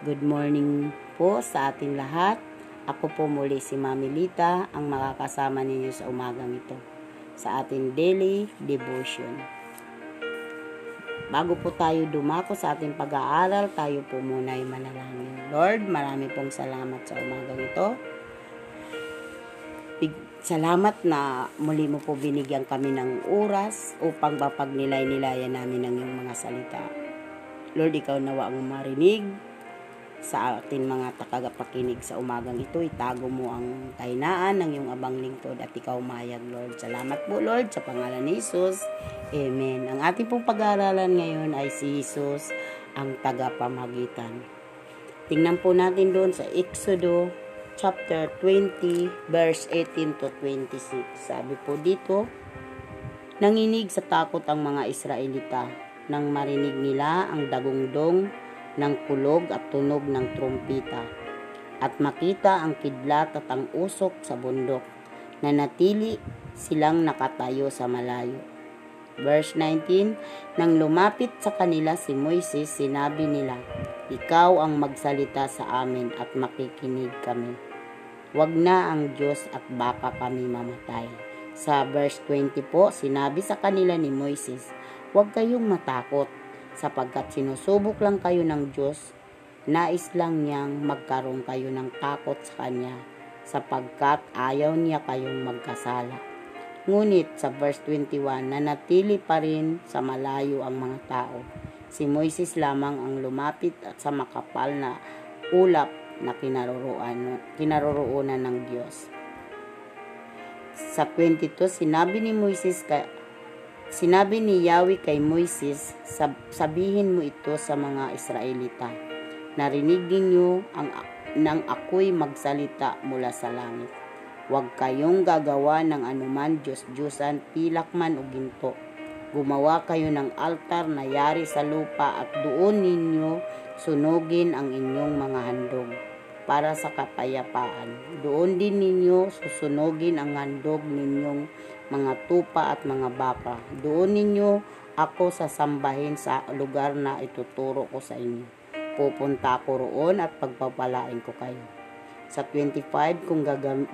Good morning po sa ating lahat. Ako po muli si Mami Lita, ang makakasama ninyo sa umagang ito sa ating daily devotion. Bago po tayo dumako sa ating pag-aaral, tayo po muna ay manalangin. Lord, marami pong salamat sa umagang ito. Salamat na muli mo po binigyan kami ng oras upang mapagnilay-nilayan namin ang iyong mga salita. Lord, ikaw nawa ang marinig sa atin mga tagapakinig sa umagang ito. Itago mo ang kahinaan ng iyong abang lingkod at ikaw mayag, Lord. Salamat po, Lord, sa pangalan ni Hesus. Amen. Ang ating pong pag-aaralan ngayon ay si Hesus, ang tagapamagitan. Tingnan po natin doon sa Exodo chapter 20 verse 18 to 26. Sabi po dito, nanginig sa takot ang mga Israelita nang marinig nila ang dagundong ng kulog at tunog ng trumpeta at makita ang kidlat at ang usok sa bundok, na natili silang nakatayo sa malayo. Verse 19, nang lumapit sa kanila si Moises, sinabi nila, ikaw ang magsalita sa amin at makikinig kami. Wag na ang Diyos at baka kami mamatay. Sa verse 20 po, sinabi sa kanila ni Moises, huwag kayong matakot, sapagkat sinusubok lang kayo ng Diyos, nais lang niyang magkaroon kayo ng takot sa Kanya, sapagkat ayaw niya kayong magkasala. Ngunit sa verse 21, nanatili pa rin sa malayo ang mga tao. Si Moises lamang ang lumapit at sa makapal na ulap na kinaroroonan ng Diyos. Sa 22, sinabi ni Yahweh kay Moises, sabihin mo ito sa mga Israelita, narinig ninyo nang ako'y magsalita mula sa langit. Huwag kayong gagawa ng anuman Diyos-Diyosan, pilak man o ginto. Gumawa kayo ng altar na yari sa lupa at doon ninyo sunugin ang inyong mga handog para sa kapayapaan. Doon din ninyo susunugin ang handog ninyong mga tupa at mga baka. Doon ninyo ako sasambahin sa lugar na ituturo ko sa inyo. Pupunta ako roon at pagpapalain ko kayo. Sa 25, kung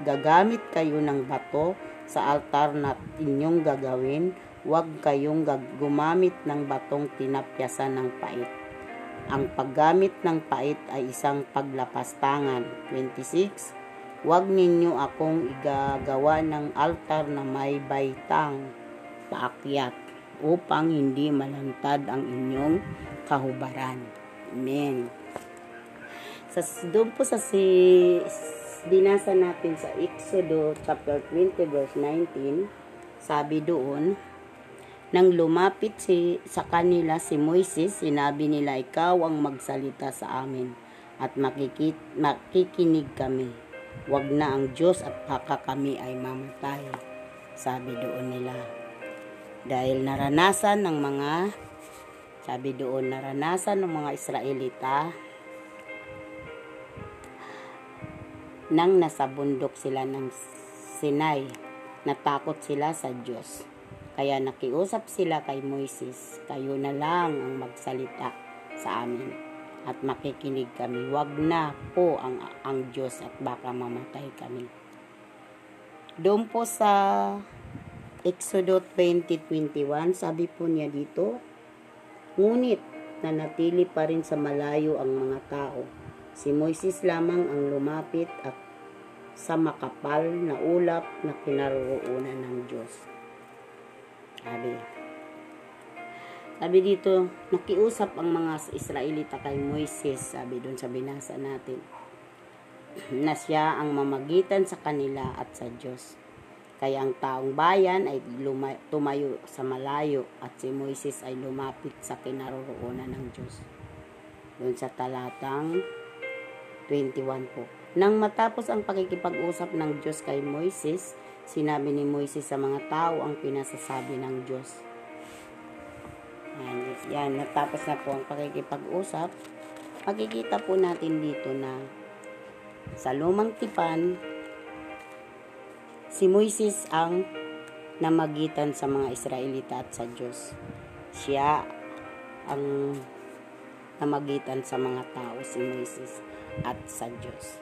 gagamit kayo ng bato sa altar na inyong gagawin, huwag kayong gumamit ng batong tinapyasan ng pait. Ang paggamit ng pait ay isang paglapastangan. 26. Huwag ninyo akong igagawa ng altar na may baitang paakyat upang hindi malantad ang inyong kahubaran. Amen. Doon po sa binasa natin sa Exodo chapter 20 verse 19, sabi doon, nang lumapit sa kanila si Moises, sinabi nila, ikaw ang magsalita sa amin at makikinig kami. Wag na ang Diyos at baka kami ay mamatay, sabi doon nila. Dahil naranasan ng mga Israelita nang nasa bundok sila ng Sinai, natakot sila sa Diyos. Kaya nakiusap sila kay Moises, kayo na lang ang magsalita sa amin at makikinig kami. Huwag na po ang Diyos at baka mamatay kami. Doon po sa Exodo 20:21, sabi po niya dito, ngunit nanatili pa rin sa malayo ang mga tao. Si Moises lamang ang lumapit at sa makapal na ulap na kinaroroonan ng Diyos. Sabi dito, nakiusap ang mga Israelita kay Moises, sabi doon sa binasa natin, na siya ang mamagitan sa kanila at sa Diyos. Kaya ang taong bayan ay tumayo sa malayo at si Moises ay lumapit sa kinaroroonan ng Diyos. Doon sa talatang 21 po. Nang matapos ang pakikipag-usap ng Diyos kay Moises, sinabi ni Moises sa mga tao ang pinasasabi ng Diyos. Yan, natapos na po ang pakikipag-usap. Makikita po natin dito na sa lumang tipan, si Moises ang namagitan sa mga Israelita at sa Diyos. Siya ang namagitan sa mga tao si Moises at sa Diyos.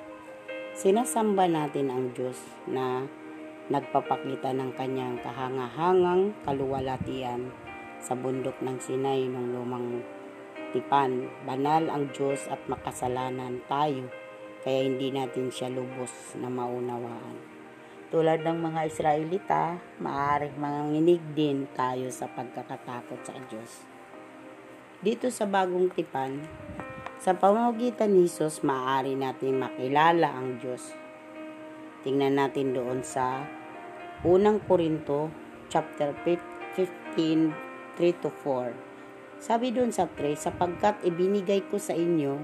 Sinasamba natin ang Diyos na nagpapakita ng kanyang kahangahangang kaluwalhatian sa bundok ng Sinai ng lumang tipan. Banal ang Diyos at makasalanan tayo, kaya hindi natin siya lubos na maunawaan. Tulad ng mga Israelita, maaaring manginig din tayo sa pagkakatakot sa Diyos. Dito sa bagong tipan, sa pamamagitan ni Hesus, maaari natin makilala ang Diyos. Tingnan natin doon sa unang Korinto, chapter 15, 3-4. Sabi doon sa 3, sapagkat ibinigay ko sa inyo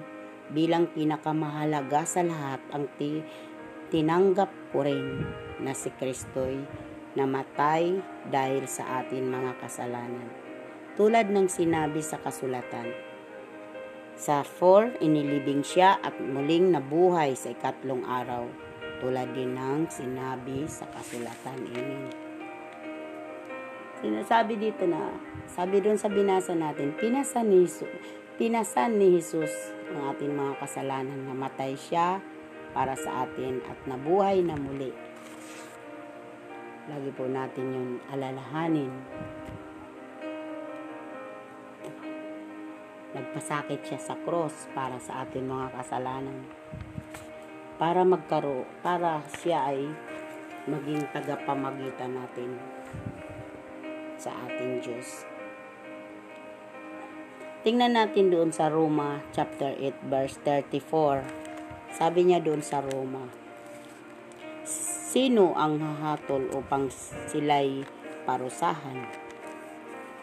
bilang pinakamahalaga sa lahat ang tinanggap ko rin na si Kristo'y namatay dahil sa atin mga kasalanan. Tulad ng sinabi sa kasulatan. Sa 4, inilibing siya at muling nabuhay sa 3 araw. Tulad din ng sinabi sa kasulatan ini. Sinasabi dito na, sabi doon sa binasa natin, pinasan ni Hesus ang ating mga kasalanan, namatay siya para sa atin at nabuhay na muli. Lagi po natin yung alalahanin. Nagpasakit siya sa cross para sa ating mga kasalanan. Para siya ay maging tagapamagitan natin sa ating Diyos. Tingnan natin doon sa Roma chapter 8 verse 34. Sabi niya doon sa Roma, sino ang hahatol upang sila'y parusahan?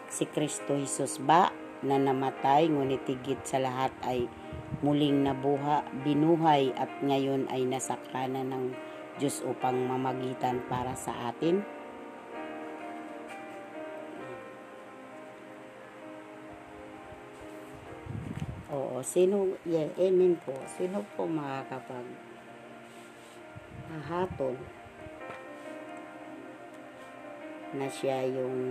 Si Kristo Hesus ba na namatay ngunit higit sa lahat ay muling binuhay at ngayon ay nasa kanan ng Diyos upang mamagitan para sa atin? Oo, sino, yeah, amen po. Sino po makakapaghahatol na siya yung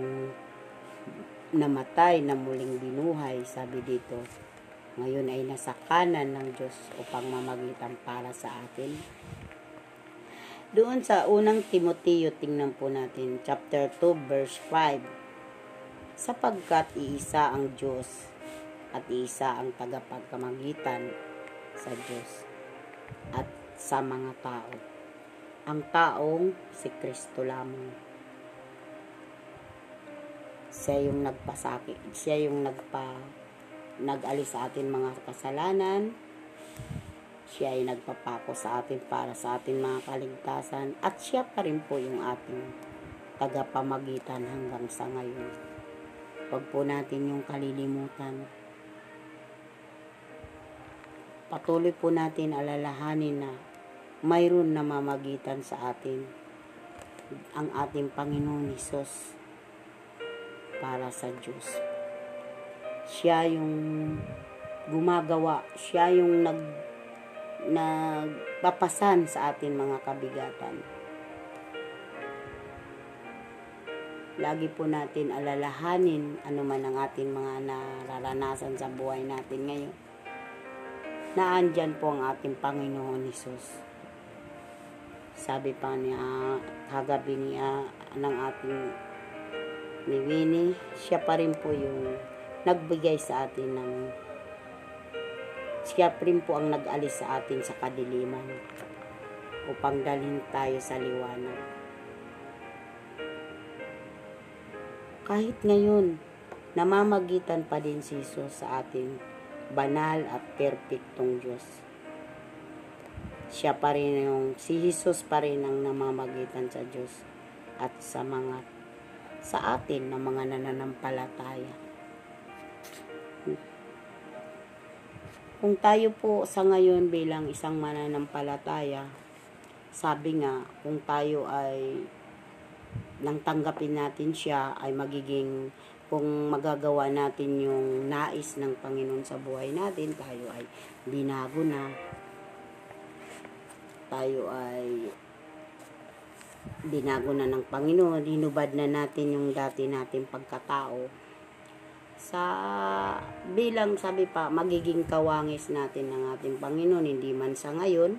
namatay na muling binuhay? Sabi dito, ngayon ay nasa kanan ng Diyos upang mamagitan para sa atin. Doon sa unang Timoteo, tingnan po natin, chapter 2, verse 5. Sapagkat iisa ang Diyos at iisa ang tagapagpamagitan sa Diyos at sa mga tao. Ang taong si Kristo lamang. Siya yung nag-alis sa atin mga kasalanan. Siya ay nagpapako sa atin para sa ating mga kaligtasan at siya pa rin po yung ating tagapamagitan hanggang sa ngayon. Huwag po natin yung kalilimutan. Patuloy po natin alalahanin na mayroon na mamagitan sa atin ang ating Panginoon Hesus para sa Diyos. Siya yung gumagawa, siya yung nagpapasan sa atin mga kabigatan. Lagi po natin alalahanin anuman ang ating mga nararanasan sa buhay natin ngayon. Naandyan po ang ating Panginoon Hesus. Sabi pa niya kagabi niya ng ating ni Winnie, siya pa rin po yung nagbigay sa atin ng, siya rin po ang nag-alis sa atin sa kadiliman upang dalhin tayo sa liwanag. Kahit ngayon, namamagitan pa din si Hesus sa atin, banal at perpektong Diyos. Siya pa rin yung, si Hesus pa rin ang namamagitan sa Diyos at sa mga, sa atin na mga nananampalataya. Kung tayo po sa ngayon bilang isang mananampalataya, sabi nga, kung tayo ay nang tanggapin natin siya, ay magiging, kung magagawa natin yung nais ng Panginoon sa buhay natin, tayo ay binago na. Tayo ay binago na ng Panginoon, hinubad na natin yung dati nating pagkatao. sa bilang sabi pa magiging kawangis natin ng ating Panginoon, hindi man sa ngayon,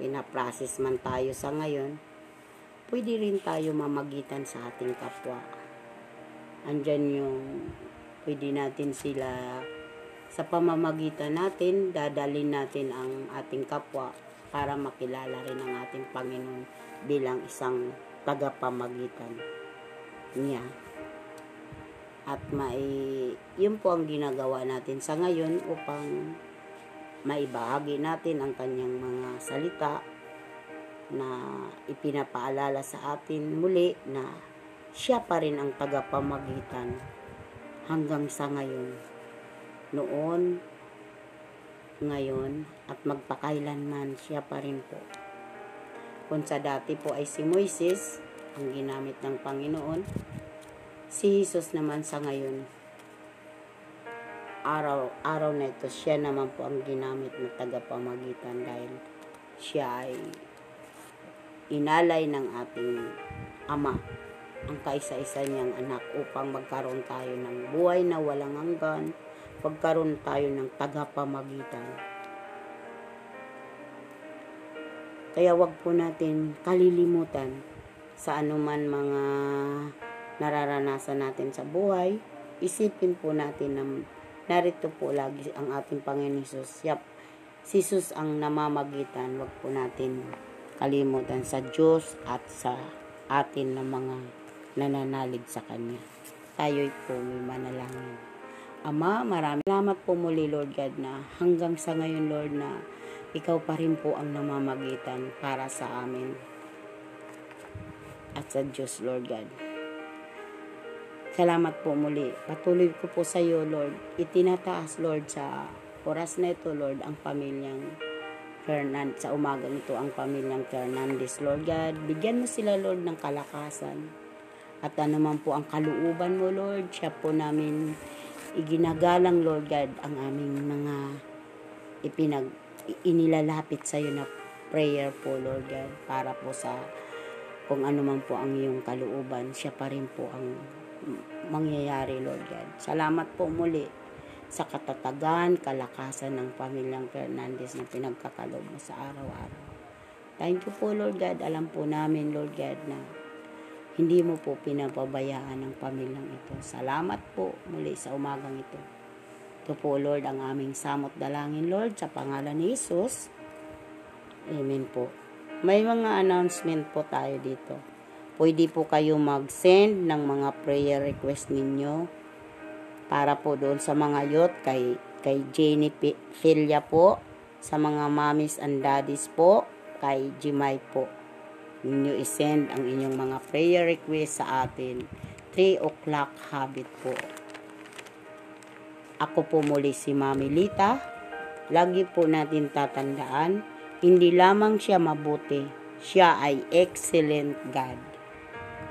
pinaprocess man tayo sa ngayon, pwede rin tayo mamagitan sa ating kapwa. Andyan yung pwede natin sila sa pamamagitan natin, dadalhin natin ang ating kapwa para makilala rin ang ating Panginoon bilang isang tagapamagitan niya. At yun po ang ginagawa natin sa ngayon upang maibahagi natin ang kanyang mga salita na ipinapaalala sa atin muli na siya pa rin ang tagapamagitan hanggang sa ngayon. Noon, ngayon, at magpakailanman siya pa rin po. Kung sa dati po ay si Moises ang ginamit ng Panginoon, si Hesus naman sa ngayon, araw-araw na ito, siya naman po ang ginamit na tagapamagitan dahil siya ay inalay ng ating Ama, ang kaisa-isa niyang anak upang magkaroon tayo ng buhay na walang hanggan, pagkaroon tayo ng tagapamagitan. Kaya wag po natin kalilimutan sa anuman mga nararanasan natin sa buhay, isipin po natin na narito po lagi ang ating Panginoon Hesus. Si Hesus ang namamagitan, wag po natin kalimutan sa Diyos at sa atin na mga nananalig sa Kanya. Tayo'y po may manalangin. Ama, maraming salamat po muli Lord God na hanggang sa ngayon Lord na Ikaw pa rin po ang namamagitan para sa amin at sa Diyos Lord God. Salamat po muli. Patuloy ko po sa iyo, Lord. Itinataas, Lord, sa oras na ito, Lord, ang pamilyang Fernandez. Sa umagang ito, ang pamilyang Fernandez, Lord God. Bigyan mo sila, Lord, ng kalakasan. At anuman po ang kalooban mo, Lord, siya po namin iginagalang, Lord God, ang aming mga inilalapit sa iyo na prayer po, Lord God, para po sa kung anuman po ang iyong kalooban, siya pa rin po ang mangyayari, Lord God. Salamat po muli sa katatagan, kalakasan ng pamilyang Fernandez na pinagkakalob mo sa araw-araw. Thank you po, Lord God. Alam po namin, Lord God, na hindi mo po pinapabayaan ang pamilyang ito. Salamat po muli sa umagang ito. Ito po, Lord, ang aming samot dalangin, Lord, sa pangalan ni Hesus. Amen po. May mga announcement po tayo dito. Pwede po kayo mag-send ng mga prayer request ninyo para po doon sa mga youth, kay Jenny P-Filia po, sa mga mommies and daddies po, kay Jimmy po. Ninyo isend ang inyong mga prayer request sa atin. 3 o'clock habit po. Ako po muli si Mami Lita. Lagi po natin tatandaan, hindi lamang siya mabuti, siya ay excellent God.